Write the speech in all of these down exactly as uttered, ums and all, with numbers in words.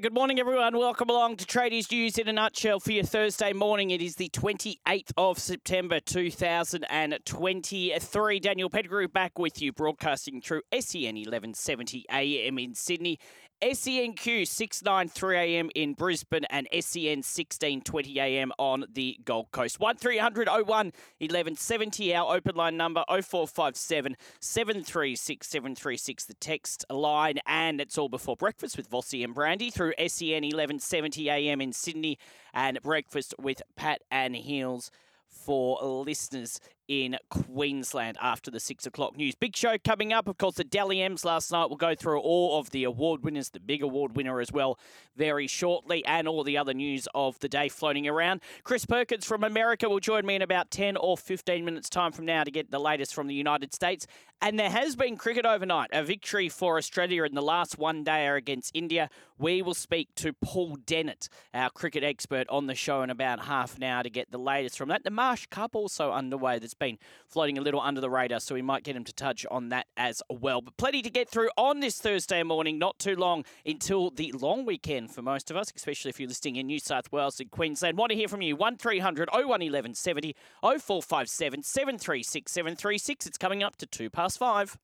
Good morning, everyone. Welcome along to Tradies News in a Nutshell for your Thursday morning. It is the twenty-eighth of September, two thousand twenty-three. Daniel Pettigrew back with you, broadcasting through S E N eleven seventy A M in Sydney, S E N Q six ninety-three A M in Brisbane, and S E N sixteen twenty A M on the Gold Coast. one three hundred oh one eleven seventy, our open line number, oh four five seven, seven three six, seven three six, the text line. And it's all before breakfast with Vossie and Brandy through S E N eleven seventy A M in Sydney, and breakfast with Pat and Heels for listeners in Queensland after the six o'clock news. Big show coming up. Of course, the Dally M's last night. We'll go through all of the award winners, the big award winner as well, very shortly, and all the other news of the day floating around. Chris Perkins from America will join me in about ten or fifteen minutes time from now to get the latest from the United States. And there has been cricket overnight, a victory for Australia in the last one-dayer against India. We will speak to Paul Dennett, our cricket expert, on the show in about half an hour to get the latest from that. The Marsh Cup also underway. That's been floating a little under the radar, so we might get him to touch on that as well. But plenty to get through on this Thursday morning, not too long until the long weekend for most of us, especially if you're listening in New South Wales and Queensland. Want to hear from you, one three hundred oh one eleven seventy, oh four five seven, seven three six, seven three six. It's coming up to two past five.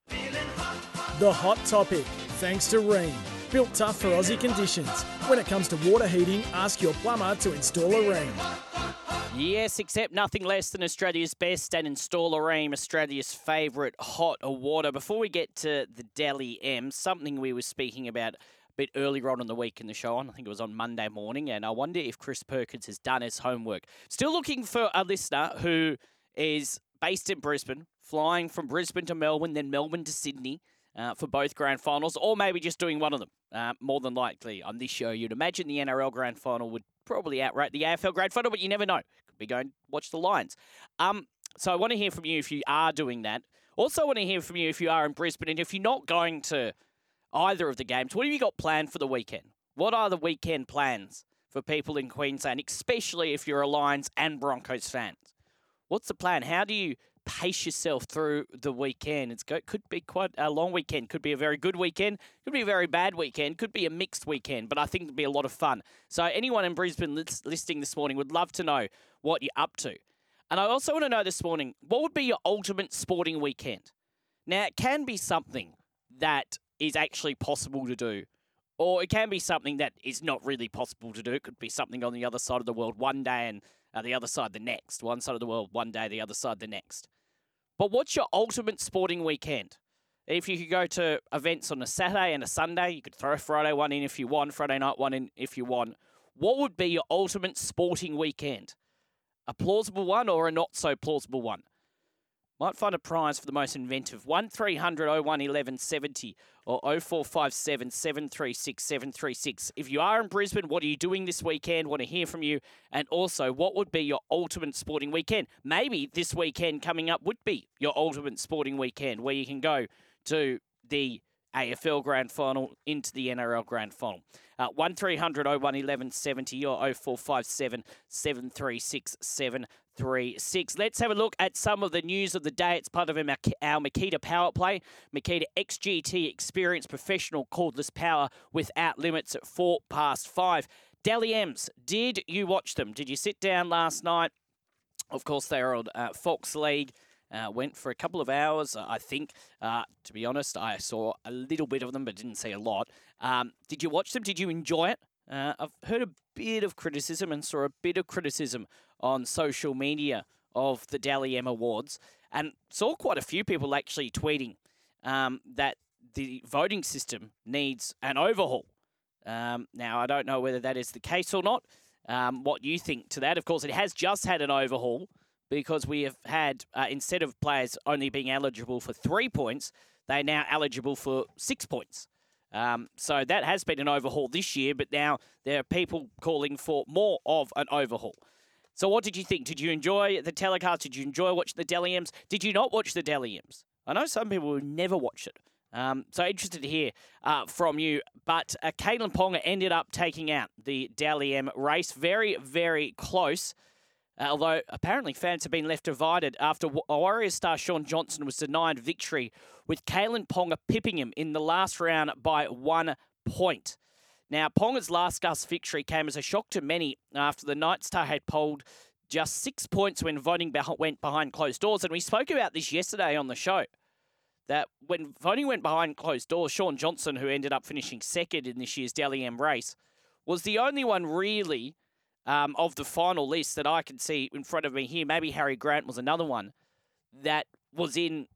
The hot topic, thanks to Rheem. Built tough for Aussie conditions. When it comes to water heating, ask your plumber to install a Rheem. Yes, except nothing less than Australia's best, and install a Rheem, Australia's favourite hot water. Before we get to the Dally M, something we were speaking about a bit earlier on in the week in the show, on I think it was on Monday morning, and I wonder if Chris Perkins has done his homework. Still looking for a listener who is based in Brisbane, flying from Brisbane to Melbourne, then Melbourne to Sydney uh, for both grand finals, or maybe just doing one of them. Uh, more than likely on this show, you'd imagine the N R L grand final would probably outright the A F L grand final, but you never know. Could be going to watch the Lions. Um, so I want to hear from you if you are doing that. Also want to hear from you if you are in Brisbane, and if you're not going to either of the games, what have you got planned for the weekend? What are the weekend plans for people in Queensland, especially if you're a Lions and Broncos fans? What's the plan? How do you pace yourself through the weekend? It's go- could be quite a long weekend, could be a very good weekend, could be a very bad weekend, could be a mixed weekend, but I think it'll be a lot of fun. So anyone in Brisbane that's listening this morning would love to know what you're up to. And I also want to know this morning, what would be your ultimate sporting weekend? Now, it can be something that is actually possible to do, or it can be something that is not really possible to do. It could be something on the other side of the world one day and uh, the other side the next. One side of the world one day, the other side the next. But what's your ultimate sporting weekend? If you could go to events on a Saturday and a Sunday, you could throw a Friday one in if you want, Friday night one in if you want. What would be your ultimate sporting weekend? A plausible one or a not-so-plausible one? Might find a prize for the most inventive. one three hundred oh one eleven seventy or oh four five seven, seven three six, seven three six. If you are in Brisbane, what are you doing this weekend? Want to hear from you. And also, what would be your ultimate sporting weekend? Maybe this weekend coming up would be your ultimate sporting weekend, where you can go to the A F L Grand Final, into the N R L Grand Final. Uh, one three hundred oh one eleven seventy or oh four five seven, seven three six, seven three six. Let's have a look at some of the news of the day. It's part of our Makita Power Play. Makita X G T Experience Professional Cordless Power Without Limits at four past five. Dally M's, did you watch them? Did you sit down last night? Of course, they were on uh, Fox League. Uh, went for a couple of hours, I think. Uh, to be honest, I saw a little bit of them, but didn't see a lot. Um, did you watch them? Did you enjoy it? Uh, I've heard a bit of criticism and saw a bit of criticism on social media of the Dally M Awards, and saw quite a few people actually tweeting um, that the voting system needs an overhaul. Um, now, I don't know whether that is the case or not. Um, what you think to that? Of course, it has just had an overhaul, because we have had, uh, instead of players only being eligible for three points, they're now eligible for six points. Um, so that has been an overhaul this year, but now there are people calling for more of an overhaul. So what did you think? Did you enjoy the telecast? Did you enjoy watching the Dally M's? Did you not watch the Dally M's? I know some people who never watched it. Um, so interested to hear uh, from you. But uh, Kalyn Ponga ended up taking out the Dally M race. Very, very close. Although apparently fans have been left divided after Warriors star Sean Johnson was denied victory, with Kalyn Ponga pipping him in the last round by one point. Now, Ponga's last Gus victory came as a shock to many after the Night Star had polled just six points when voting went behind closed doors. And we spoke about this yesterday on the show, that when voting went behind closed doors, Sean Johnson, who ended up finishing second in this year's Dally M race, was the only one really um, of the final list that I can see in front of me here. Maybe Harry Grant was another one that was in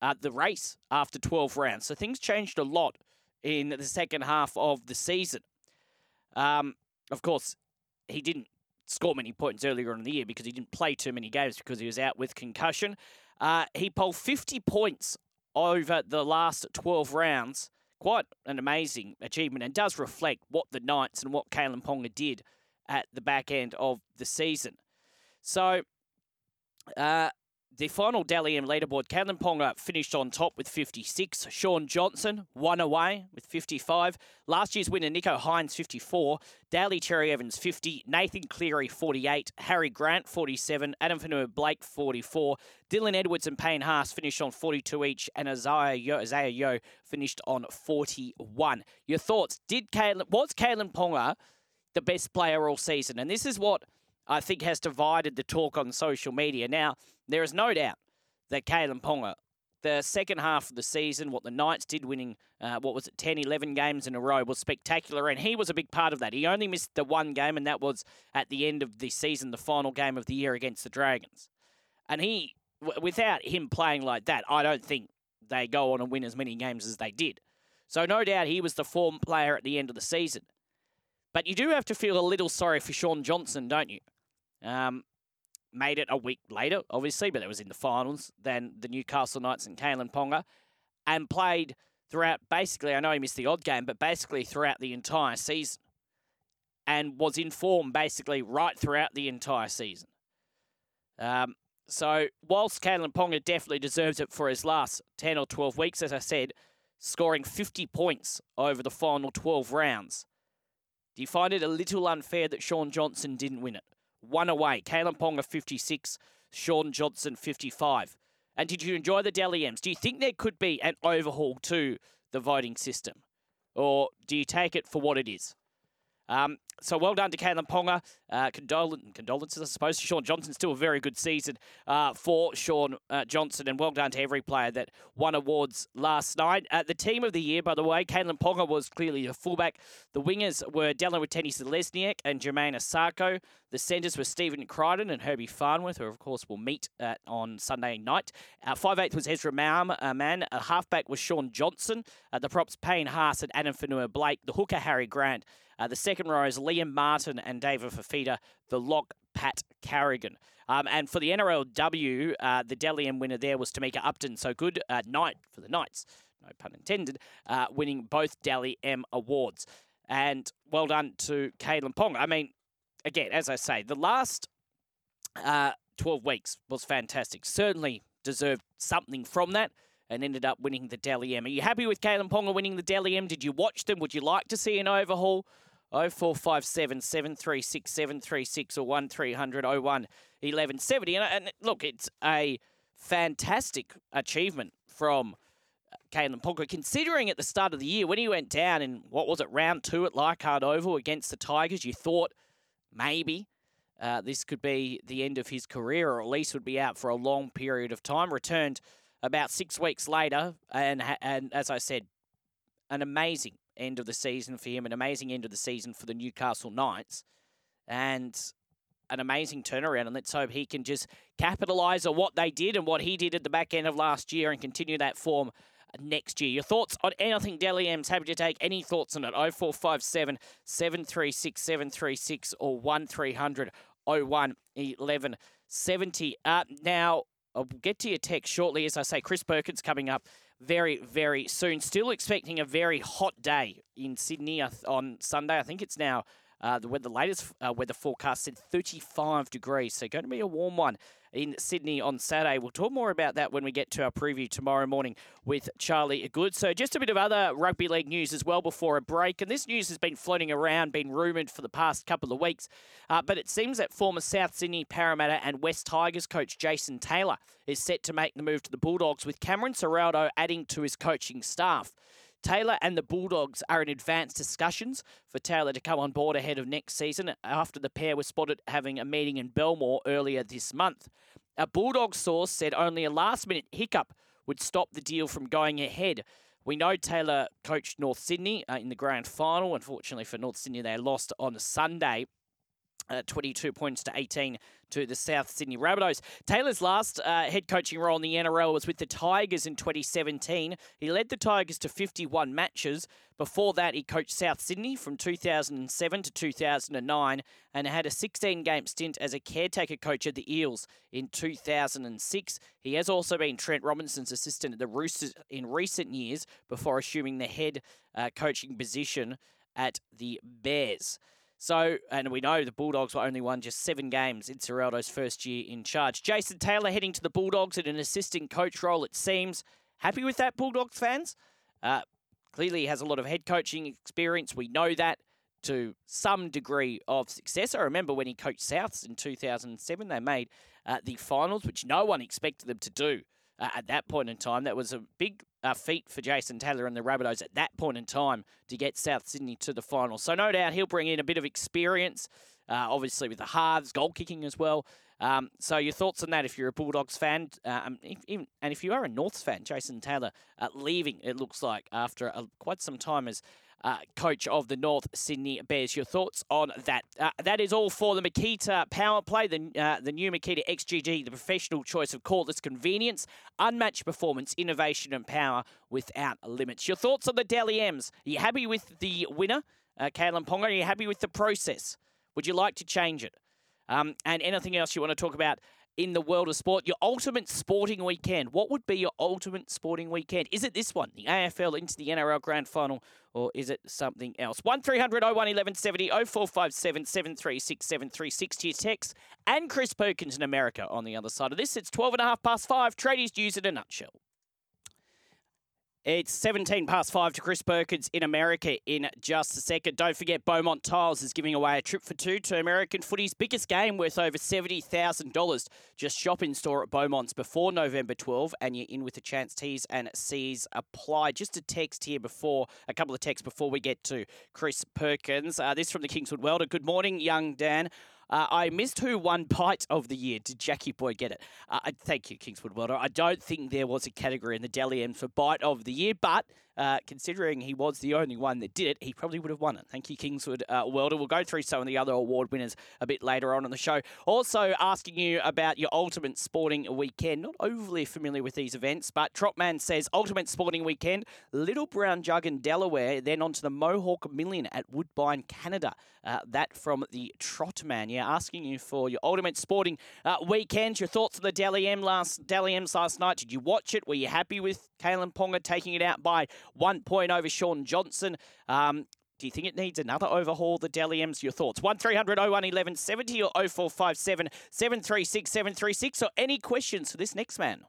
uh, the race after twelve rounds. So things changed a lot in the second half of the season. Um, of course, he didn't score many points earlier in the year because he didn't play too many games because he was out with concussion. Uh, he polled fifty points over the last twelve rounds. Quite an amazing achievement, and does reflect what the Knights and what Kalyn Ponga did at the back end of the season. So uh, the final Dally M leaderboard, Kalyn Ponga finished on top with fifty-six. Sean Johnson, one away with fifty-five. Last year's winner, Nicho Hynes, fifty-four. Daly Cherry Evans, fifty. Nathan Cleary, forty-eight. Harry Grant, forty-seven. Adam Fonua Blake, forty-four. Dylan Edwards and Payne Haas finished on forty-two each. And Isaah Yeo, Isaah Yeo finished on forty-one. Your thoughts, did Kalyn, was Kalyn Ponga the best player all season? And this is what I think has divided the talk on social media. Now, there is no doubt that Kalyn Ponga, the second half of the season, what the Knights did winning, uh, what was it, ten, eleven games in a row, was spectacular, and he was a big part of that. He only missed the one game, and that was at the end of the season, the final game of the year against the Dragons. And he, w- without him playing like that, I don't think they go on and win as many games as they did. So no doubt he was the form player at the end of the season. But you do have to feel a little sorry for Sean Johnson, don't you? Um, made it a week later, obviously, but it was in the finals than the Newcastle Knights and Kalyn Ponga, and played throughout, basically, I know he missed the odd game, but basically throughout the entire season, and was in form basically right throughout the entire season. Um, so whilst Kalyn Ponga definitely deserves it for his last ten or twelve weeks, as I said, scoring fifty points over the final twelve rounds, do you find it a little unfair that Sean Johnson didn't win it? One away. Kalyn Ponga, fifty-six. Sean Johnson, fifty-five. And did you enjoy the Dally M's? Do you think there could be an overhaul to the voting system? Or do you take it for what it is? Um, so well done to Kalyn Ponga. Uh, condol- condolences, I suppose, to Sean Johnson. Still a very good season uh, for Sean uh, Johnson. And well done to every player that won awards last night. Uh, the team of the year, by the way, Kalyn Ponga was clearly a fullback. The wingers were Dylan Edwards and Jermaine Asako. The centres were Stephen Crichton and Herbie Farnworth, who, of course, will meet uh, on Sunday night. Uh, five-eighth was Ezra Mann. A halfback was Sean Johnson. Uh, the props, Payne Haas and Adam Fonua Blake. The hooker, Harry Grant. Uh, the second row is Liam Martin and David Fafita, the lock, Pat Carrigan. Um, and for the N R L W, uh, the Dally M winner there was Tamika Upton. So good uh, night for the Knights, no pun intended, uh, winning both Dally M awards. And well done to Kalyn Ponga. I mean, again, as I say, the last uh, twelve weeks was fantastic. Certainly deserved something from that, and ended up winning the Dally M. Are you happy with Kalyn Ponga winning the Dally M? Did you watch them? Would you like to see an overhaul? oh four five seven, seven three six, seven three six or one three hundred, oh one, eleven seventy. And, and look, it's a fantastic achievement from Kalyn Ponga, considering at the start of the year when he went down in, what was it, round two at Leichhardt Oval against the Tigers, you thought maybe uh, this could be the end of his career, or at least would be out for a long period of time. Returned about six weeks later, and and as I said, an amazing end of the season for him, an amazing end of the season for the Newcastle Knights, and an amazing turnaround. And let's hope he can just capitalise on what they did and what he did at the back end of last year and continue that form next year. Your thoughts on anything Dally M's? Happy to take any thoughts on it. oh four five seven, seven three six, seven three six or one three hundred, oh one, eleven seventy. Uh, now, I'll get to your text shortly. As I say, Chris Perkins coming up very, very soon. Still expecting a very hot day in Sydney on Sunday. I think it's now uh, the, weather, the latest uh, weather forecast said thirty-five degrees. So going to be a warm one in Sydney on Saturday. We'll talk more about that when we get to our preview tomorrow morning with Charlie Good. So just a bit of other rugby league news as well before a break. And this news has been floating around, been rumoured for the past couple of weeks. Uh, but it seems that former South Sydney, Parramatta and West Tigers coach Jason Taylor is set to make the move to the Bulldogs, with Cameron Serraldo adding to his coaching staff. Taylor and the Bulldogs are in advanced discussions for Taylor to come on board ahead of next season after the pair was spotted having a meeting in Belmore earlier this month. A Bulldog source said only a last-minute hiccup would stop the deal from going ahead. We know Taylor coached North Sydney uh, in the grand final. Unfortunately for North Sydney, they lost on Sunday, uh, twenty-two points to eighteen to the South Sydney Rabbitohs. Taylor's last uh, head coaching role in the N R L was with the Tigers in twenty seventeen. He led the Tigers to fifty-one matches. Before that, he coached South Sydney from two thousand seven to two thousand nine and had a sixteen-game stint as a caretaker coach at the Eels in two thousand six. He has also been Trent Robinson's assistant at the Roosters in recent years before assuming the head uh, coaching position at the Bears. So, and we know the Bulldogs were only won just seven games in Serraldo's first year in charge. Jason Taylor heading to the Bulldogs in an assistant coach role, it seems. Happy with that, Bulldogs fans? Uh, clearly he has a lot of head coaching experience. We know that to some degree of success. I remember when he coached Souths in two thousand seven, they made uh, the finals, which no one expected them to do uh, at that point in time. That was a big Uh, feat for Jason Taylor and the Rabbitohs at that point in time to get South Sydney to the final. So no doubt he'll bring in a bit of experience, uh, obviously with the halves, goal kicking as well. Um, so your thoughts on that if you're a Bulldogs fan, um, if, even, and if you are a Norths fan, Jason Taylor uh, leaving, it looks like, after a, quite some time as uh, coach of the North Sydney Bears. Your thoughts on that? Uh, that is all for the Makita Power Play, the, uh, the new Makita X G G, the professional choice of cordless convenience, unmatched performance, innovation and power without limits. Your thoughts on the Dally M's? Are you happy with the winner, uh, Kalyn Ponga? Are you happy with the process? Would you like to change it? Um, and anything else you want to talk about in the world of sport? Your ultimate sporting weekend. What would be your ultimate sporting weekend? Is it this one, the A F L into the N R L Grand Final, or is it something else? one three hundred oh one eleven seventy, oh four five seven seven three six seven three six to your text. And Chris Perkins in America on the other side of this. It's twelve and a half past five. Tradies News in a nutshell. It's seventeen past five to Chris Perkins in America in just a second. Don't forget, Beaumont Tiles is giving away a trip for two to American footy's biggest game worth over seventy thousand dollars. Just shop in store at Beaumont's before November twelfth and you're in with a chance. T's and C's apply. Just a text here before, a couple of texts before we get to Chris Perkins. Uh, this from the Kingswood Welder. Good morning, young Dan. Uh, I missed who won Bite of the Year. Did Jackie Boy get it? Uh, thank you, Kingswood Welder. I don't think there was a category in the Dally M for Bite of the Year, but uh, considering he was the only one that did it, he probably would have won it. Thank you, Kingswood uh, Welder. We'll go through some of the other award winners a bit later on in the show. Also asking you about your ultimate sporting weekend. Not overly familiar with these events, but Trotman says, ultimate sporting weekend, Little Brown Jug in Delaware, then onto the Mohawk Million at Woodbine, Canada. Uh, that from the Trotman. Yeah, asking you for your ultimate sporting uh, weekend. Your thoughts on the Dally M last Dally M's last night. Did you watch it? Were you happy with Kalyn Ponga taking it out by one point over Sean Johnson? Um, do you think it needs another overhaul, the Dally M's? Your thoughts? one three hundred oh one eleven seventy or oh four five seven seven three six seven three six or any questions for this next man.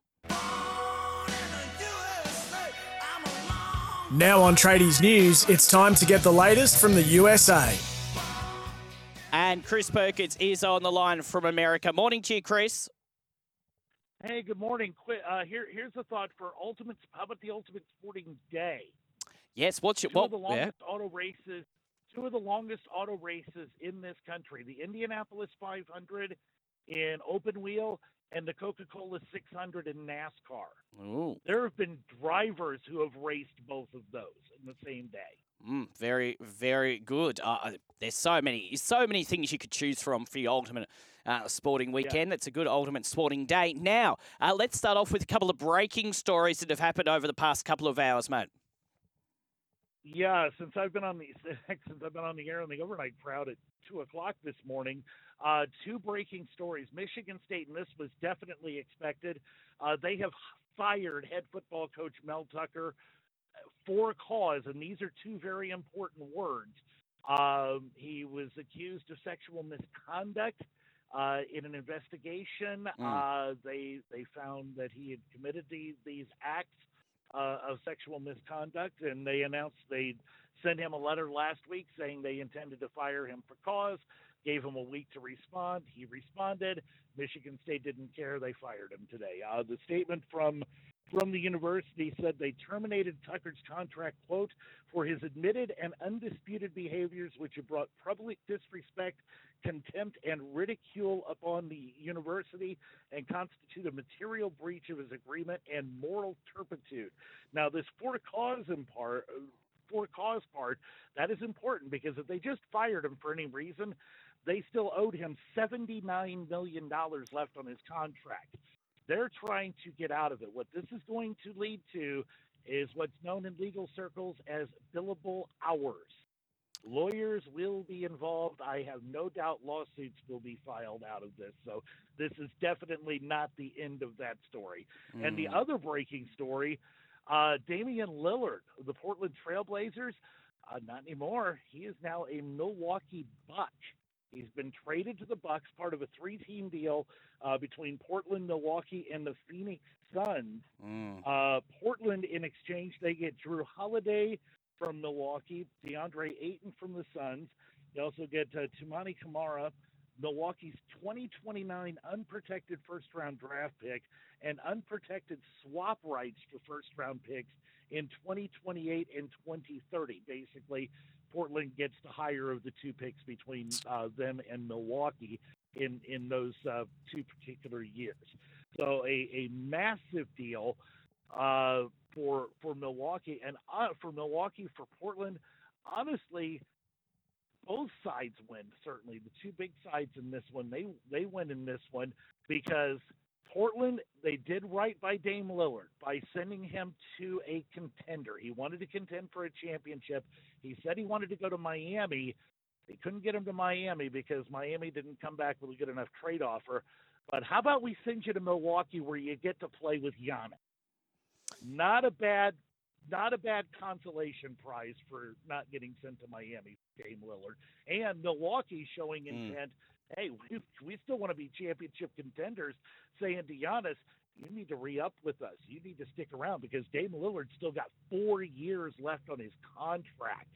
Now on Tradies News, it's time to get the latest from the U S A. And Chris Perkins is on the line from America. Morning to you, Chris. Hey, good morning. Uh, here, here's a thought for ultimate. How about the ultimate sporting day? Yes. What's your two well, of the longest yeah. auto races? Two of the longest auto races in this country: the Indianapolis five hundred in open wheel and the Coca-Cola six hundred in NASCAR. Ooh. There have been drivers who have raced both of those in the same day. Mm, very, very good. Uh, there's so many, so many things you could choose from for your ultimate uh, sporting weekend. Yeah. That's a good ultimate sporting day. Now, uh, let's start off with a couple of breaking stories that have happened over the past couple of hours, mate. Yeah, since I've been on the since I've been on the air on the overnight crowd at two o'clock this morning, uh, two breaking stories. Michigan State, and this was definitely expected. Uh, they have fired head football coach Mel Tucker for cause, and these are two very important words. Um, he was accused of sexual misconduct uh, in an investigation. Mm. Uh, they they found that he had committed these, these acts uh, of sexual misconduct, and they announced they sent him a letter last week saying they intended to fire him for cause, gave him a week to respond. He responded. Michigan State didn't care. They fired him today. Uh, the statement from from the university said they terminated Tucker's contract, quote, for his admitted and undisputed behaviors, which have brought public disrespect, contempt, and ridicule upon the university and constitute a material breach of his agreement and moral turpitude. Now, this for cause in part... for cause part, that is important, because if they just fired him for any reason, they still owed him seventy-nine million dollars left on his contract. They're trying to get out of it. What this is going to lead to is what's known in legal circles as billable hours. Lawyers will be involved. I have no doubt lawsuits will be filed out of this. So this is definitely not the end of that story. Mm. And the other breaking story, Uh, Damian Lillard, the Portland Trailblazers, uh, not anymore. He is now a Milwaukee Buck. He's been traded to the Bucks, part of a three-team deal uh, between Portland, Milwaukee, and the Phoenix Suns. Mm. Uh, Portland, in exchange, they get Drew Holiday from Milwaukee, DeAndre Ayton from the Suns. They also get uh, Tumani Kamara, Milwaukee's twenty twenty-nine unprotected first-round draft pick, and unprotected swap rights to first-round picks in twenty twenty-eight and twenty thirty. Basically, Portland gets the higher of the two picks between uh, them and Milwaukee in, in those uh, two particular years. So a, a massive deal uh, for, for Milwaukee, and uh, for Milwaukee, for Portland, honestly, both sides win, certainly. The two big sides in this one, they they win in this one, because Portland, they did right by Dame Lillard by sending him to a contender. He wanted to contend for a championship. He said he wanted to go to Miami. They couldn't get him to Miami because Miami didn't come back with a good enough trade offer. But how about we send you to Milwaukee where you get to play with Giannis? Not a bad Not a bad consolation prize for not getting sent to Miami, Dame Lillard. And Milwaukee showing intent, mm. hey, we, we still want to be championship contenders, saying to Giannis, you need to re-up with us. You need to stick around, because Dame Lillard's still got four years left on his contract.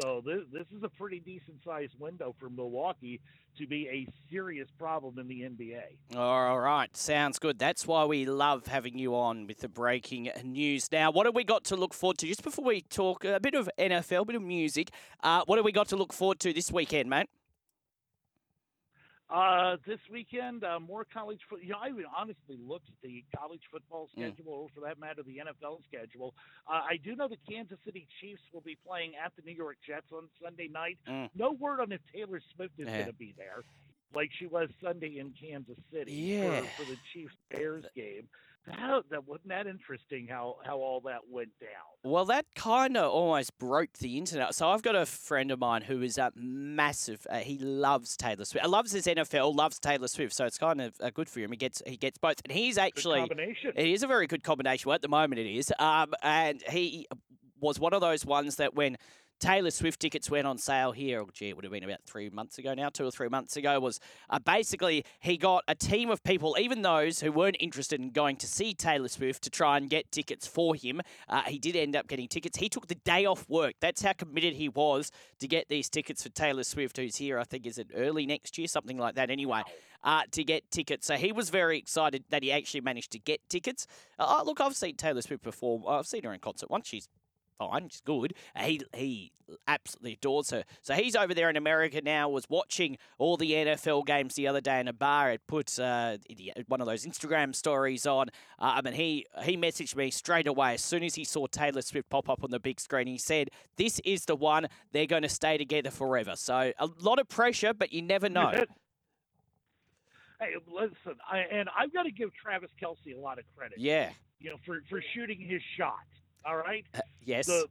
So this, this is a pretty decent-sized window for Milwaukee to be a serious problem in the N B A. All right. Sounds good. That's why we love having you on with the breaking news. Now, what have we got to look forward to? Just before we talk, a bit of N F L, a bit of music. Uh, what have we got to look forward to this weekend, mate? Uh, this weekend, uh, more college football. You know, I even honestly looked at the college football schedule, or for that matter, the N F L schedule. Uh, I do know the Kansas City Chiefs will be playing at the New York Jets on Sunday night. Mm. No word on if Taylor Swift is yeah. going to be there, like she was Sunday in Kansas City yeah. for, for the Chiefs-Bears game. That, that wasn't that interesting how, how all that went down. Well, that kind of almost broke the internet. So I've got a friend of mine who is a massive. Uh, he loves Taylor Swift. Loves his N F L. Loves Taylor Swift. So it's kind of uh, good for him. He gets he gets both, and he's actually good combination. It is a very good combination. Well, at the moment, it is. Um, and he was one of those ones that when Taylor Swift tickets went on sale here, oh gee, it would have been about three months ago now, two or three months ago, was uh, basically he got a team of people, even those who weren't interested in going to see Taylor Swift, to try and get tickets for him. Uh, he did end up getting tickets. He took the day off work. That's how committed he was to get these tickets for Taylor Swift, who's here, I think, is it early next year, something like that anyway. Uh, to get tickets. So he was very excited that he actually managed to get tickets. Uh, look, I've seen Taylor Swift before. I've seen her in concert once. She's fine, she's good. He he absolutely adores her. So he's over there in America now, was watching all the N F L games the other day in a bar. It put uh, one of those Instagram stories on. Um, and he, he messaged me straight away as soon as he saw Taylor Swift pop up on the big screen. He said, this is the one. They're going to stay together forever. So a lot of pressure, but you never know. Hey, listen, I, and I've got to give Travis Kelsey a lot of credit. Yeah. You know, for, for shooting his shot. All right? Uh, yes. The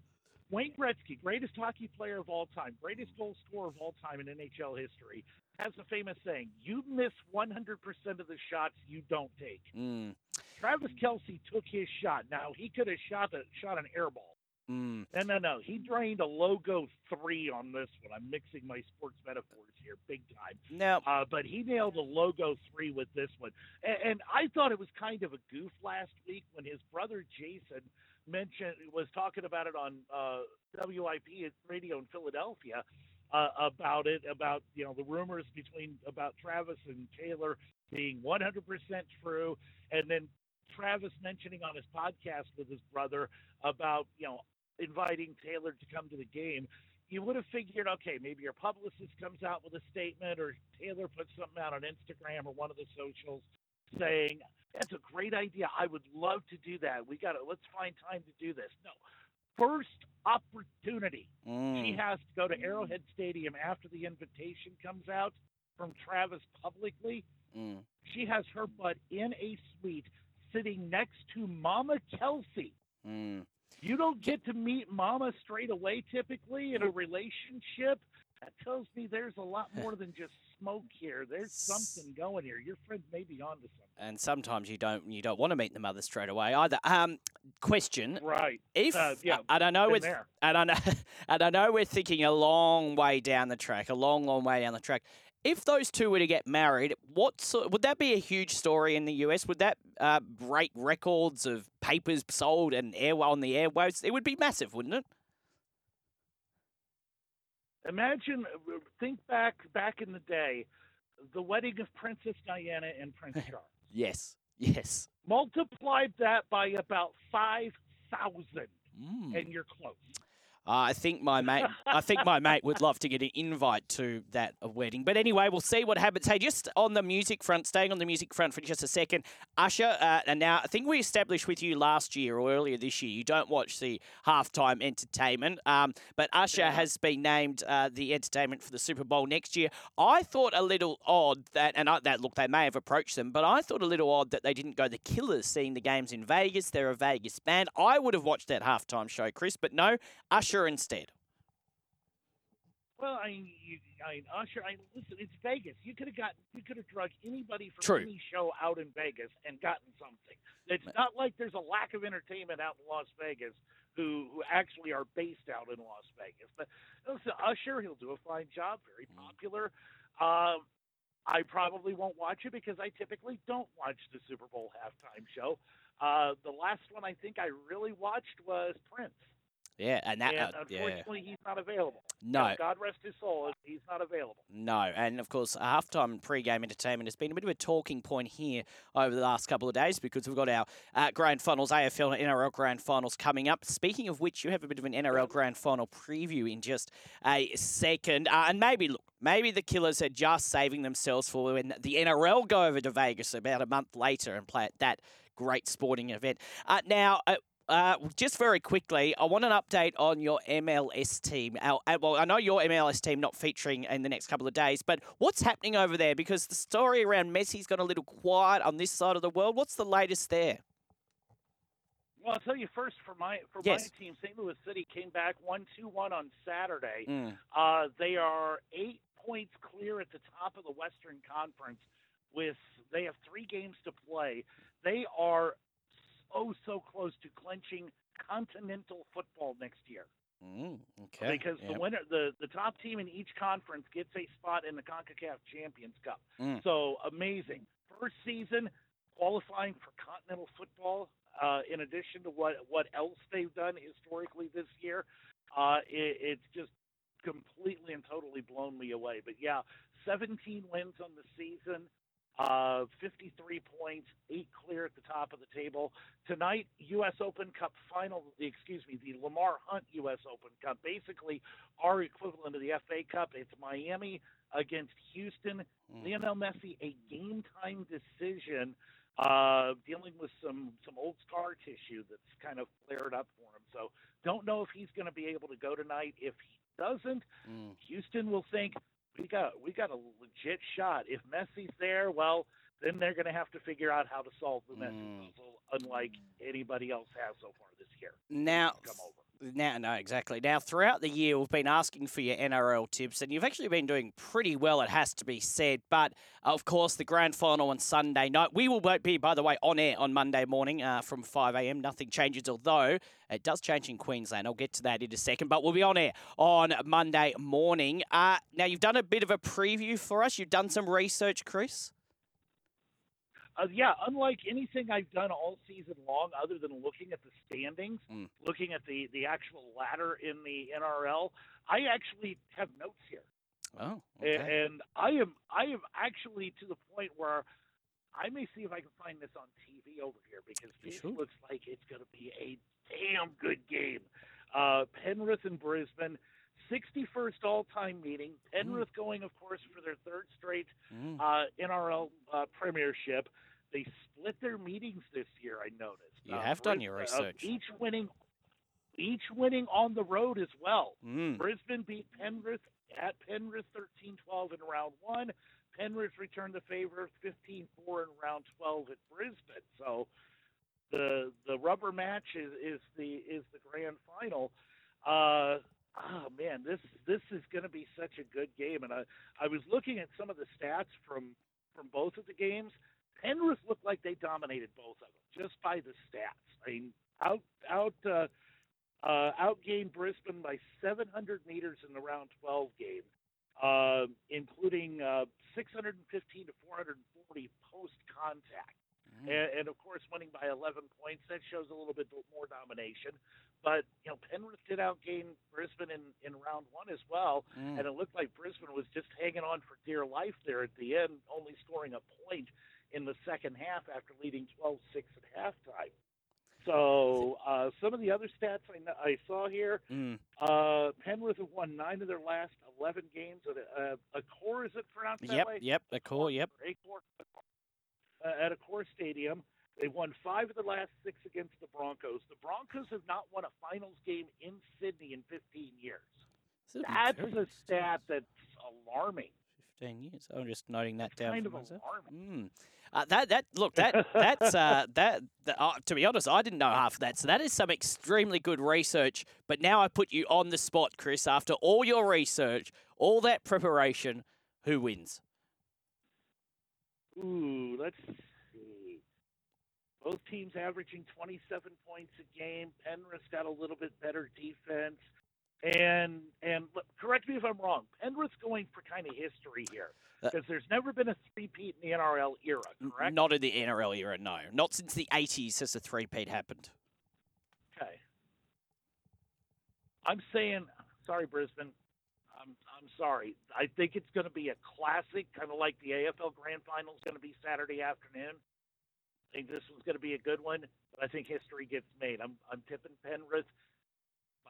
Wayne Gretzky, greatest hockey player of all time, greatest goal scorer of all time in N H L history, has the famous saying, you miss one hundred percent of the shots you don't take. Mm. Travis Kelsey took his shot. Now, he could have shot a, shot an air ball. Mm. No, no, no. He drained a logo three on this one. I'm mixing my sports metaphors here big time. No. Uh, but he nailed a logo three with this one. And, and I thought it was kind of a goof last week when his brother Jason mentioned was talking about it on uh, W I P radio in Philadelphia uh, about it, about, you know, the rumors between about Travis and Taylor being one hundred percent true. And then Travis mentioning on his podcast with his brother about, you know, inviting Taylor to come to the game, you would have figured, okay, maybe your publicist comes out with a statement, or Taylor puts something out on Instagram or one of the socials saying, that's a great idea. I would love to do that. We got to, let's find time to do this. No. First opportunity. Mm. She has to go to Arrowhead Stadium after the invitation comes out from Travis publicly. Mm. She has her butt in a suite sitting next to Mama Kelsey. Mm. You don't get to meet Mama straight away, typically, in a relationship. That tells me there's a lot more than just smoke here. There's something going here. Your friend may be onto something. And sometimes you don't you don't want to meet the mother straight away either. Um, question. Right. If uh, yeah, I, I don't know, we're th- I don't know, I don't know. We're thinking a long way down the track, a long, long way down the track. If those two were to get married, what sort, would that be a huge story in the U S? Would that uh, break records of papers sold and air on the airwaves? It would be massive, wouldn't it? Imagine, think back back in the day, the wedding of Princess Diana and Prince Charles. Yes, yes. Multiplied that by about five thousand, mm. and you're close. Uh, I think my mate. I think my mate would love to get an invite to that wedding. But anyway, we'll see what happens. Hey, just on the music front, staying on the music front for just a second, Usher. Uh, and now I think we established with you last year or earlier this year, you don't watch the halftime entertainment. Um, but Usher yeah. has been named uh, the entertainment for the Super Bowl next year. I thought a little odd that, and I, that look, they may have approached them, but I thought a little odd that they didn't go the Killers, seeing the games in Vegas. They're a Vegas band. I would have watched that halftime show, Chris. But no, Usher. Instead, well, I, you, I, Usher, I listen. It's Vegas. You could have gotten, you could have drugged anybody from True. any show out in Vegas and gotten something. It's Man. not like there's a lack of entertainment out in Las Vegas who, who actually are based out in Las Vegas. But listen, Usher, he'll do a fine job. Very popular. Um, I probably won't watch it because I typically don't watch the Super Bowl halftime show. Uh, the last one I think I really watched was Prince. Yeah, and that and unfortunately yeah. he's not available. No, God rest his soul, he's not available. No, and of course, halftime pre-game entertainment has been a bit of a talking point here over the last couple of days because we've got our uh, grand finals, A F L and N R L grand finals coming up. Speaking of which, you have a bit of an N R L grand final preview in just a second, uh, and maybe look. Maybe the Killers are just saving themselves for when the N R L go over to Vegas about a month later and play at that great sporting event. Uh, now. Uh, Uh, just very quickly, I want an update on your M L S team. Our, well, I know your M L S team not featuring in the next couple of days, but what's happening over there? Because the story around Messi's got a little quiet on this side of the world. What's the latest there? Well, I'll tell you first, for my for yes. my team, Saint Louis City came back one two one on Saturday. Mm. Uh, they are eight points clear at the top of the Western Conference. With they have three games to play. They are oh so close to clinching continental football next year. Mm, okay. Because yep. the winner, the, the top team in each conference gets a spot in the CONCACAF Champions Cup. Mm. So amazing. First season qualifying for continental football, uh, in addition to what, what else they've done historically this year. Uh, it, it's just completely and totally blown me away. But, yeah, seventeen wins on the season. Uh, fifty-three points, eight clear at the top of the table. Tonight, U S. Open Cup final, excuse me, the Lamar Hunt U S. Open Cup, basically our equivalent of the F A Cup. It's Miami against Houston. Mm. Lionel Messi, a game-time decision, uh, dealing with some, some old scar tissue that's kind of flared up for him. So don't know if he's going to be able to go tonight. If he doesn't, mm. Houston will think, We got we got a legit shot. If Messi's there, well, then they're going to have to figure out how to solve the Messi mm. puzzle, unlike anybody else has so far this year. Now, come over. now, no, exactly. Now, throughout the year, we've been asking for your N R L tips, and you've actually been doing pretty well, it has to be said. But, of course, the grand final on Sunday night. We will be, by the way, on air on Monday morning uh, from five a.m. Nothing changes, although it does change in Queensland. I'll get to that in a second, but we'll be on air on Monday morning. Uh, now, you've done a bit of a preview for us. You've done some research, Chris. Uh, yeah, unlike anything I've done all season long other than looking at the standings, mm. looking at the, the actual ladder in the N R L, I actually have notes here. Oh, okay. And I am I am actually to the point where I may see if I can find this on T V over here, because this sure. looks like it's going to be a damn good game. Uh, Penrith and Brisbane, sixty-first all-time meeting. Penrith mm. going, of course, for their third straight mm. uh, N R L uh, premiership. They split their meetings this year, I noticed. You uh, have done your research. Uh, each winning each winning on the road as well. Mm. Brisbane beat Penrith at Penrith thirteen twelve in round one. Penrith returned the favor fifteen four in round twelve at Brisbane. So the the rubber match is, is the is the grand final. Uh, oh man, this this is going to be such a good game. And I, I was looking at some of the stats from from both of the games. Penrith looked like they dominated both of them just by the stats. I mean, out out uh, uh, outgained Brisbane by seven hundred meters in the round twelve game. Uh, including uh, six hundred fifteen to four hundred forty post-contact. Mm-hmm. And, and, of course, winning by eleven points. That shows a little bit more domination. But, you know, Penrith did outgain Brisbane in, in round one as well, mm. and it looked like Brisbane was just hanging on for dear life there at the end, only scoring a point in the second half after leading twelve six at halftime. So uh, some of the other stats I, I saw here, mm. uh, Penrith have won nine of their last eleven games. A, a, a core, is it pronounced that yep, way? Yep, a core, yep. A core, a core. Uh, at a core stadium, they won five of their last six against the Broncos. The Broncos have not won a finals game in Sydney in fifteen years. That's a stat that's alarming. fifteen years. I'm just noting that it's down. Kind of alarming. Mm. Uh, that that look that that's uh, that. The, uh, to be honest, I didn't know half of that. So that is some extremely good research. But now I put you on the spot, Chris. After all your research, all that preparation, who wins? Ooh, let's see. Both teams averaging twenty-seven points a game. Penrith's got a little bit better defense. And and look, correct me if I'm wrong. Penrith's going for kind of history here, because there's never been a three-peat in the N R L era, correct? Not in the N R L era, no. Not since the eighties has a three-peat happened. Okay. I'm saying, sorry, Brisbane. I'm I'm sorry. I think it's going to be a classic, kind of like the A F L Grand Final is going to be Saturday afternoon. I think this one's going to be a good one, but I think history gets made. I'm I'm tipping Penrith.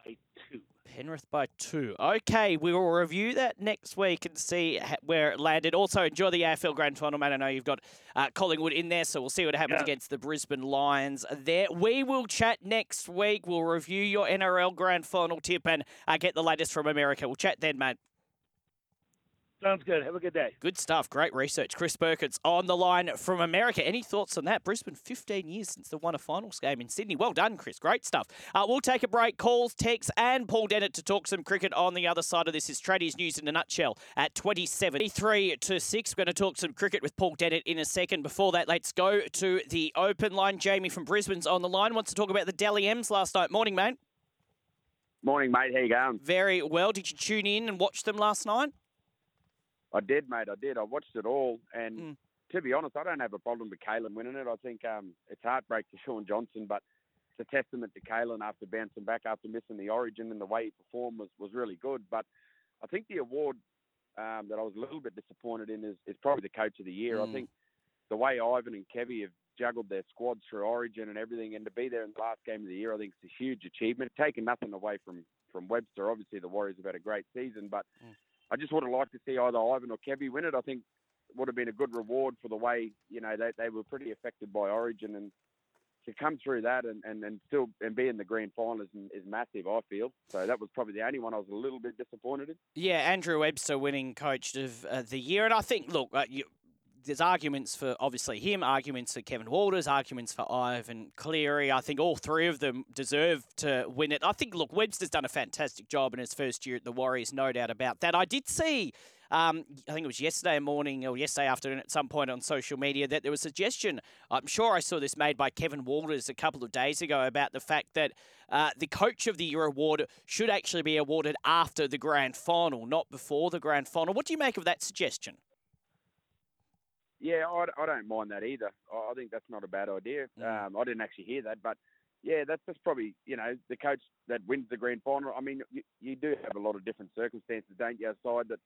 By two. Penrith by two. Okay, we will review that next week and see where it landed. Also, enjoy the A F L Grand Final, mate. I know you've got uh, Collingwood in there, so we'll see what happens yeah. against the Brisbane Lions there. We will chat next week. We'll review your N R L Grand Final tip and uh, get the latest from America. We'll chat then, mate. Sounds good. Have a good day. Good stuff. Great research. Chris Perkins on the line from America. Any thoughts on that? Brisbane, fifteen years since they won a finals game in Sydney. Well done, Chris. Great stuff. Uh, we'll take a break. Calls, texts, and Paul Dennett to talk some cricket on the other side of this. Is Tradies News in a nutshell at twenty-seven, three to six. We're going to talk some cricket with Paul Dennett in a second. Before that, let's go to the open line. Jamie from Brisbane's on the line. Wants to talk about the Dally M's last night. Morning, mate. Morning, mate. How you going? Very well. Did you tune in and watch them last night? I did, mate. I did. I watched it all. And mm. to be honest, I don't have a problem with Kalyn winning it. I think um, it's heartbreak to Sean Johnson, but it's a testament to Kalyn after bouncing back, after missing the origin, and the way he performed was, was really good. But I think the award um, that I was a little bit disappointed in is, is probably the Coach of the Year. Mm. I think the way Ivan and Kevy have juggled their squads through origin and everything, and to be there in the last game of the year, I think it's a huge achievement. Taking nothing away from, from Webster. Obviously, the Warriors have had a great season, but... Mm. I just would have liked to see either Ivan or Kevy win it. I think it would have been a good reward for the way, you know, they, they were pretty affected by Origin. And to come through that and, and, and still and be in the grand final is, is massive, I feel. So that was probably the only one I was a little bit disappointed in. Yeah, Andrew Webster winning Coach of uh, the Year. And I think, look, uh, you... there's arguments for, obviously, him, arguments for Kevin Walters, arguments for Ivan Cleary. I think all three of them deserve to win it. I think, look, Webster's done a fantastic job in his first year at the Warriors, no doubt about that. I did see, um, I think it was yesterday morning or yesterday afternoon at some point on social media, that there was a suggestion, I'm sure I saw this made by Kevin Walters a couple of days ago, about the fact that uh, the Coach of the Year award should actually be awarded after the grand final, not before the grand final. What do you make of that suggestion? Yeah, I, I don't mind that either. I think that's not a bad idea. Mm. Um, I didn't actually hear that, but yeah, that's, that's probably, you know, the coach that wins the grand final. I mean, you, you do have a lot of different circumstances, don't you, aside that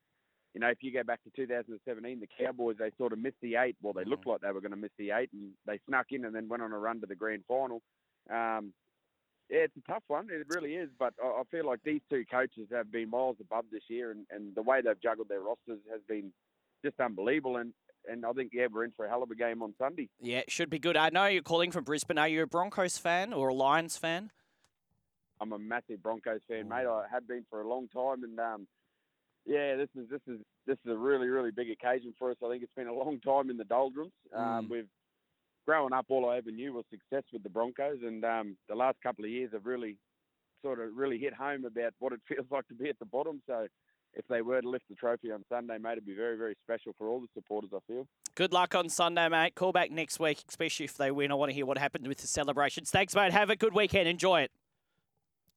you know, if you go back to two thousand seventeen, the Cowboys, they sort of missed the eight. Well, they looked like they were going to miss the eight, and they snuck in and then went on a run to the grand final. Um, yeah, it's a tough one. It really is. But I, I feel like these two coaches have been miles above this year, and, and the way they've juggled their rosters has been just unbelievable. And, and I think, yeah, we're in for a hell of a game on Sunday. Yeah, it should be good. I know you're calling from Brisbane. Are you a Broncos fan or a Lions fan? I'm a massive Broncos fan, mate. I have been for a long time, and um, yeah, this is this is this is a really really big occasion for us. I think it's been a long time in the doldrums. Um, mm. We've growing up, all I ever knew was success with the Broncos, and um, the last couple of years have really sort of really hit home about what it feels like to be at the bottom. So if they were to lift the trophy on Sunday, mate, it'd be very, very special for all the supporters, I feel. Good luck on Sunday, mate. Call back next week, especially if they win. I want to hear what happened with the celebrations. Thanks, mate. Have a good weekend. Enjoy it.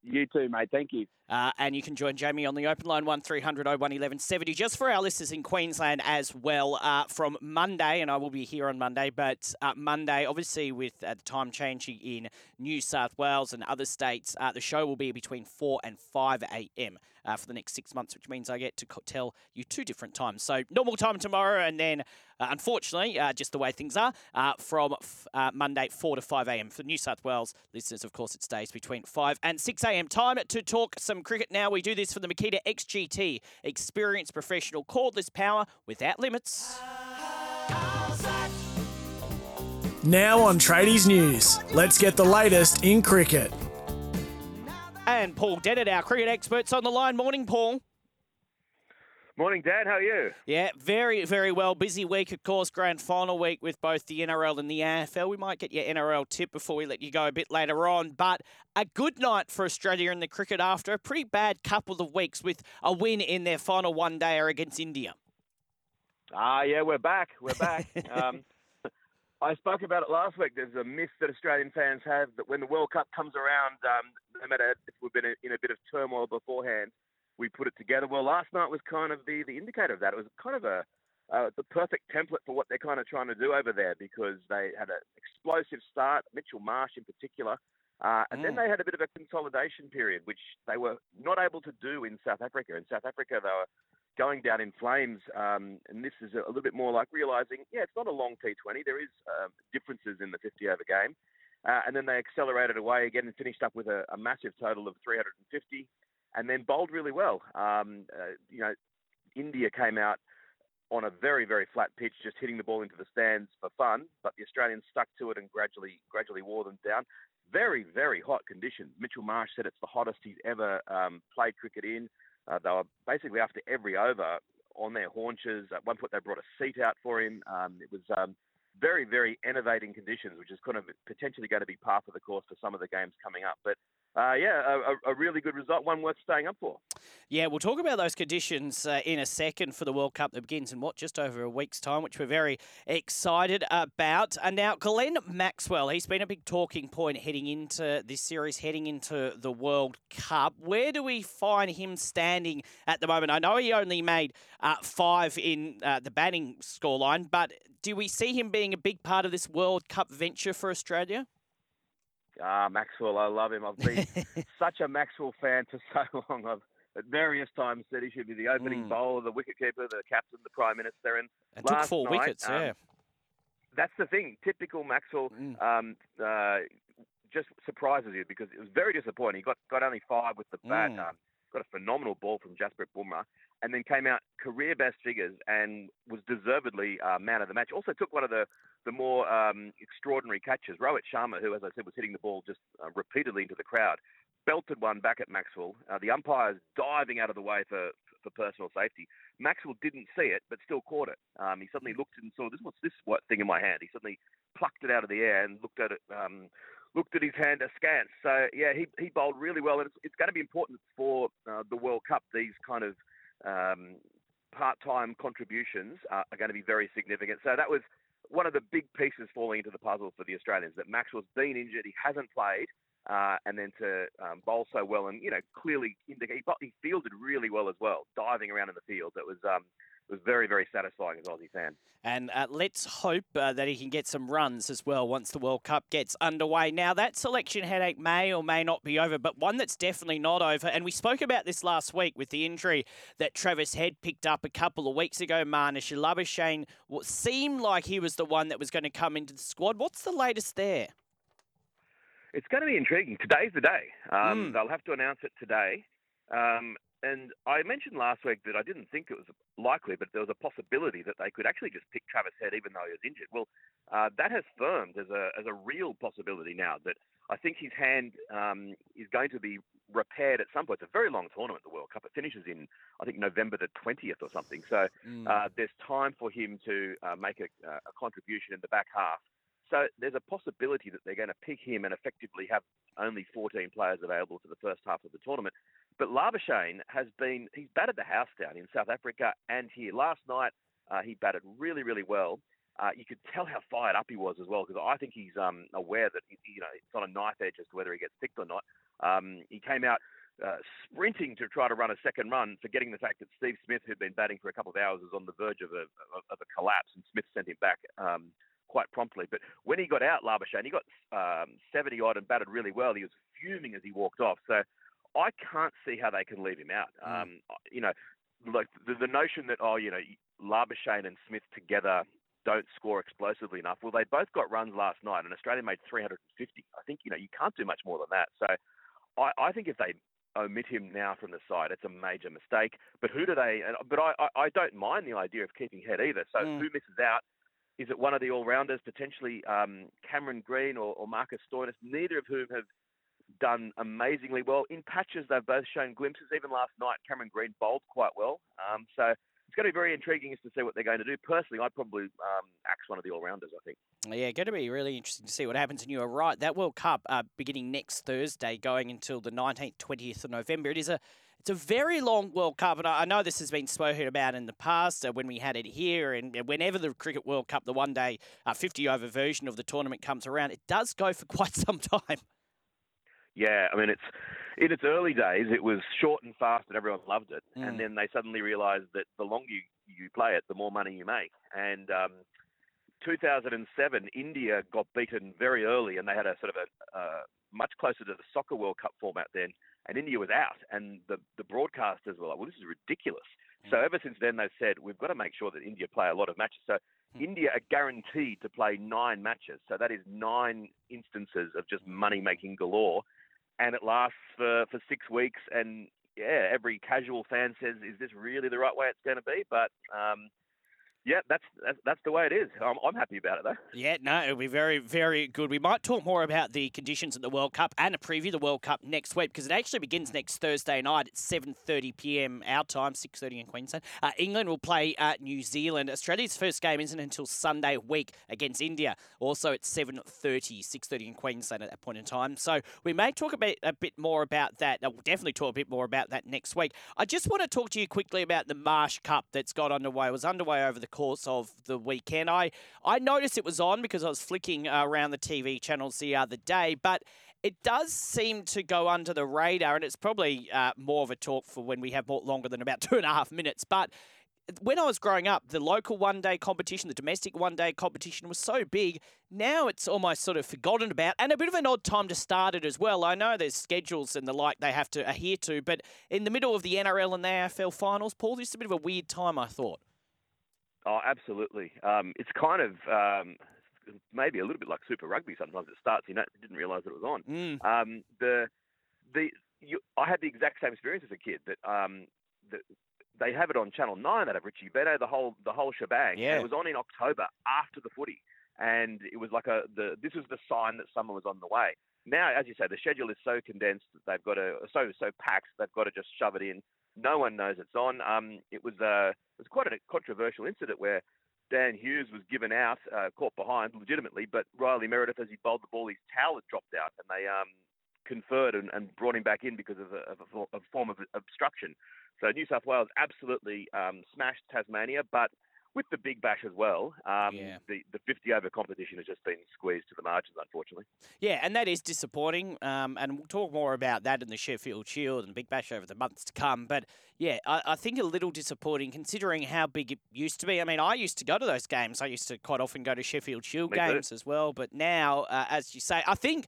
You too, mate. Thank you. Uh, and you can join Jamie on the open line, one three hundred oh one eleven seventy, just for our listeners in Queensland as well uh, from Monday. And I will be here on Monday, but uh, Monday, obviously with uh, the time changing in New South Wales and other states, uh, the show will be between four and five a.m. Uh, for the next six months, which means I get to co- tell you two different times. So normal time tomorrow, and then uh, unfortunately, uh, just the way things are, uh, from f- uh, Monday four to five a.m. For New South Wales listeners, of course, it stays between five and six a.m. Time to talk some cricket now. We do this for the Makita X G T. Experienced professional cordless power without limits. Now on Tradies News, let's get the latest in cricket. And Paul Dennett, our cricket expert's on the line. Morning, Paul. Morning, Dad. How are you? Yeah, very, very well. Busy week, of course. Grand final week with both the N R L and the A F L. We might get your N R L tip before we let you go a bit later on. But a good night for Australia in the cricket after a pretty bad couple of weeks with a win in their final one-dayer against India. Ah, yeah, we're back. We're back. um, I spoke about it last week. There's a myth that Australian fans have that when the World Cup comes around, um, no matter if we've been in a bit of turmoil beforehand, we put it together. Well, last night was kind of the, the indicator of that. It was kind of a uh, the perfect template for what they're kind of trying to do over there, because they had an explosive start, Mitchell Marsh in particular, uh, and mm. then they had a bit of a consolidation period, which they were not able to do in South Africa. In South Africa, they were going down in flames, um, and this is a little bit more like realising, yeah, it's not a long T twenty. There is um, differences in the fifty-over game. Uh, and then they accelerated away again and finished up with a, a massive total of three hundred fifty, and then bowled really well. Um, uh, you know, India came out on a very, very flat pitch, just hitting the ball into the stands for fun, but the Australians stuck to it and gradually gradually wore them down. Very, very hot conditions. Mitchell Marsh said it's the hottest he's ever um, played cricket in. Uh, they were basically after every over on their haunches. At one point, they brought a seat out for him. Um, it was um, very, very enervating conditions, which is kind of potentially going to be par for the course for some of the games coming up. But Uh, yeah, a, a really good result, one worth staying up for. Yeah, we'll talk about those conditions uh, in a second for the World Cup that begins in, what, just over a week's time, which we're very excited about. And now, Glenn Maxwell, he's been a big talking point heading into this series, heading into the World Cup. Where do we find him standing at the moment? I know he only made uh, five in uh, the batting scoreline, but do we see him being a big part of this World Cup venture for Australia? Ah, Maxwell, I love him. I've been such a Maxwell fan for so long. I've at various times said he should be the opening mm. bowler, the wicketkeeper, the captain, the prime minister. And it last took four night, wickets, um, yeah. That's the thing. Typical Maxwell mm. um, uh, just surprises you, because it was very disappointing. He got, got only five with the bat, mm. um, got a phenomenal ball from Jasprit Bumrah, and then came out career-best figures and was deservedly uh, man of the match. Also took one of the, the more um, extraordinary catches. Rohit Sharma, who, as I said, was hitting the ball just uh, repeatedly into the crowd, belted one back at Maxwell. Uh, the umpires diving out of the way for, for personal safety. Maxwell didn't see it, but still caught it. Um, he suddenly looked and saw, this, what's this thing in my hand? He suddenly plucked it out of the air and looked at it. Um, looked at his hand askance. So, yeah, he, he bowled really well. And it's, it's going to be important for uh, the World Cup, these kind of Um, part-time contributions uh, are going to be very significant. So that was one of the big pieces falling into the puzzle for the Australians, that Maxwell's been injured, he hasn't played, uh, and then to um, bowl so well and, you know, clearly indicate, he fielded really well as well, diving around in the field. It was um, was very, very satisfying as an Aussie fan. And uh, let's hope uh, that he can get some runs as well once the World Cup gets underway. Now, that selection headache may or may not be over, but one that's definitely not over, and we spoke about this last week with the injury that Travis Head picked up a couple of weeks ago. Marnus Labuschagne seemed like he was the one that was going to come into the squad. What's the latest there? It's going to be intriguing. Today's the day. Um, mm. They'll have to announce it today. Um, And I mentioned last week that I didn't think it was likely, but there was a possibility that they could actually just pick Travis Head even though he was injured. Well, uh, that has firmed as a as a real possibility now, that I think his hand um, is going to be repaired at some point. It's a very long tournament, the World Cup. It finishes in, I think, November the twentieth or something. So mm. uh, there's time for him to uh, make a, a contribution in the back half. So there's a possibility that they're going to pick him and effectively have only fourteen players available for the first half of the tournament. But Labuschagne has been, he's batted the house down in South Africa and here. Last night, uh, he batted really, really well. Uh, you could tell how fired up he was as well, because I think he's um, aware that, you know, it's on a knife edge as to whether he gets picked or not. Um, he came out uh, sprinting to try to run a second run, forgetting the fact that Steve Smith, who'd been batting for a couple of hours, was on the verge of a, of a collapse, and Smith sent him back um, quite promptly. But when he got out, Labuschagne, he got seventy-odd um, and batted really well. He was fuming as he walked off. So I can't see how they can leave him out. Um, you know, like the, the notion that, oh, you know, Labuschagne and Smith together don't score explosively enough. Well, they both got runs last night, and Australia made three hundred fifty. I think, you know, you can't do much more than that. So I, I think if they omit him now from the side, it's a major mistake. But who do they... But I, I, I don't mind the idea of keeping Head either. So mm. who misses out? Is it one of the all-rounders, potentially um, Cameron Green or, or Marcus Stoinis, neither of whom have done amazingly well. In patches, they've both shown glimpses. Even last night, Cameron Green bowled quite well. Um, so it's going to be very intriguing as to see what they're going to do. Personally, I'd probably um, axe one of the all-rounders, I think. Yeah, going to be really interesting to see what happens. And you are right, that World Cup uh, beginning next Thursday, going until the nineteenth, twentieth of November. It is a It's a very long World Cup, and I know this has been spoken about in the past uh, when we had it here, and whenever the Cricket World Cup, the one-day uh, fifty-over version of the tournament comes around, it does go for quite some time. Yeah, I mean, it's in its early days, it was short and fast and everyone loved it, mm. and then they suddenly realised that the longer you, you play it, the more money you make. And um, two thousand seven, India got beaten very early, and they had a sort of a uh, much closer to the Soccer World Cup format then. And India was out, and the, the broadcasters were like, well, this is ridiculous. Mm. So ever since then, they've said, we've got to make sure that India play a lot of matches. So mm. India are guaranteed to play nine matches. So that is nine instances of just money-making galore. And it lasts for, for six weeks. And, yeah, every casual fan says, is this really the right way it's going to be? But... Um, Yeah, that's, that's that's the way it is. I'm, I'm happy about it, though. Yeah, no, it'll be very, very good. We might talk more about the conditions at the World Cup and a preview of the World Cup next week, because it actually begins next Thursday night at seven thirty p m our time, six thirty in Queensland. Uh, England will play uh, New Zealand. Australia's first game isn't until Sunday week against India, also at seven thirty, six thirty in Queensland at that point in time. So we may talk a bit, a bit more about that. We'll definitely talk a bit more about that next week. I just want to talk to you quickly about the Marsh Cup that's got underway. It was underway over the course of the weekend. I, I noticed it was on because I was flicking uh, around the T V channels the other day, but it does seem to go under the radar, and it's probably uh, more of a talk for when we have more longer than about two and a half minutes. But when I was growing up, the local one-day competition, the domestic one-day competition was so big. Now it's almost sort of forgotten about, and a bit of an odd time to start it as well. I know there's schedules and the like they have to adhere to, but in the middle of the N R L and the A F L finals, Paul, this is a bit of a weird time, I thought. Oh, absolutely. Um, it's kind of um, maybe a little bit like Super Rugby. Sometimes it starts, you know, didn't realise that it was on. Mm. Um, the the you, I had the exact same experience as a kid. That um, the, they have it on Channel Nine out of Richie Beto, the whole the whole shebang. Yeah. And it was on in October after the footy, and it was like a the this was the sign that summer was on the way. Now, as you say, the schedule is so condensed that they've got to so so packed they've got to just shove it in. No one knows it's on. Um, it was a uh, it was quite a controversial incident where Dan Hughes was given out, uh, caught behind, legitimately, but Riley Meredith, as he bowled the ball, his towel had dropped out, and they um, conferred and, and brought him back in because of a, of a, a form of obstruction. So New South Wales absolutely um, smashed Tasmania, but with the big bash as well, um, yeah. the, the fifty-over competition has just been squeezed to the margins, unfortunately. Yeah, and that is disappointing, um, and we'll talk more about that in the Sheffield Shield and big bash over the months to come. But, yeah, I, I think a little disappointing considering how big it used to be. I mean, I used to go to those games. I used to quite often go to Sheffield Shield Me games too. as well. But now, uh, as you say, I think...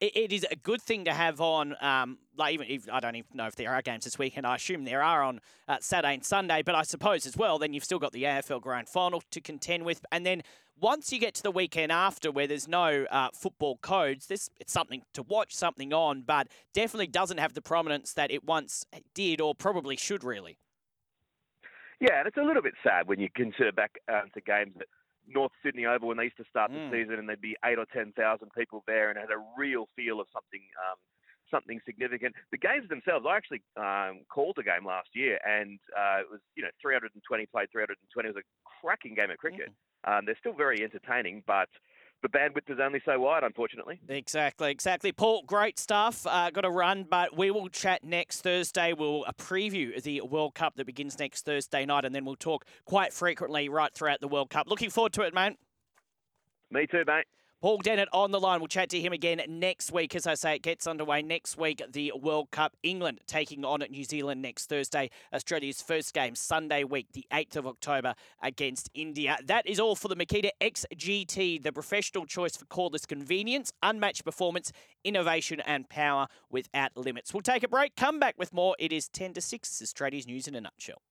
It is a good thing to have on, um, like even if, I don't even know if there are games this weekend. I assume there are on uh, Saturday and Sunday, but I suppose as well, then you've still got the A F L Grand Final to contend with. And then once you get to the weekend after where there's no uh, football codes, this it's something to watch, something on, but definitely doesn't have the prominence that it once did or probably should really. Yeah, and it's a little bit sad when you consider back um, to games that North Sydney Oval when they used to start the mm. season, and there'd be eight or ten thousand people there, and it had a real feel of something, um, something significant. The games themselves, I actually um, called a game last year, and uh, it was you know three hundred and twenty played three hundred and twenty. It was a cracking game of cricket. Mm. Um, they're still very entertaining, but the bandwidth is only so wide, unfortunately. Exactly, exactly. Paul, great stuff. Uh, got to run, but we will chat next Thursday. We'll preview the World Cup that begins next Thursday night, and then we'll talk quite frequently right throughout the World Cup. Looking forward to it, mate. Me too, mate. Paul Dennett on the line. We'll chat to him again next week. As I say, it gets underway next week. The World Cup, England taking on at New Zealand next Thursday. Australia's first game Sunday week, the eighth of October against India. That is all for the Makita X G T, the professional choice for cordless convenience, unmatched performance, innovation and power without limits. We'll take a break. Come back with more. It is ten to six. This is Tradies News in a nutshell.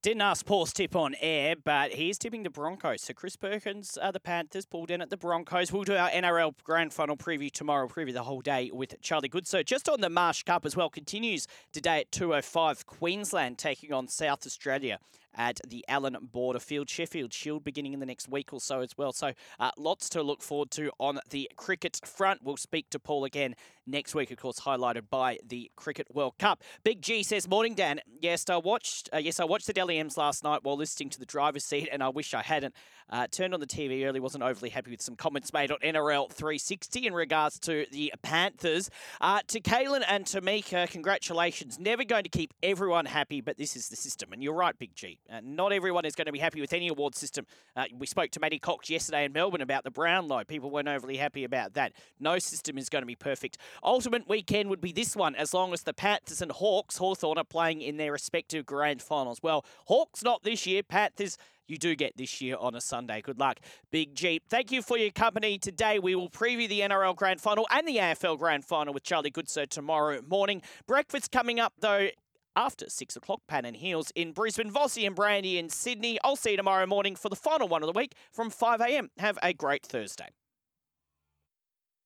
Didn't ask Paul's tip on air, but he is tipping the Broncos. So Chris Perkins, uh, the Panthers, Paul Dennett, the Broncos. We'll do our N R L Grand Final preview tomorrow. We'll preview the whole day with Charlie Goodsir. Just on the Marsh Cup as well, continues today at two oh five. Queensland taking on South Australia at the Allen Border Field. Sheffield Shield beginning in the next week or so as well. So uh, lots to look forward to on the cricket front. We'll speak to Paul again next week, of course, highlighted by the Cricket World Cup. Big G says, morning, Dan. Yes, I watched uh, Yes, I watched the Dally M's last night while listening to the driver's seat, and I wish I hadn't. Uh, turned on the T V early, wasn't overly happy with some comments made on N R L three sixty in regards to the Panthers. Uh, to Kalyn and Tamika, congratulations. Never going to keep everyone happy, but this is the system. And you're right, Big G. Uh, not everyone is going to be happy with any award system. Uh, we spoke to Matty Cox yesterday in Melbourne about the Brownlow. People weren't overly happy about that. No system is going to be perfect. Ultimate weekend would be this one, as long as the Panthers and Hawks, Hawthorn, are playing in their respective grand finals. Well, Hawks not this year. Panthers, you do get this year on a Sunday. Good luck, Big Jeep. Thank you for your company today. We will preview the N R L Grand Final and the A F L Grand Final with Charlie Goodsir tomorrow morning. Breakfast coming up, though, after six o'clock, Pan and Heels in Brisbane, Vossie and Brandy in Sydney. I'll see you tomorrow morning for the final one of the week from five a.m. Have a great Thursday.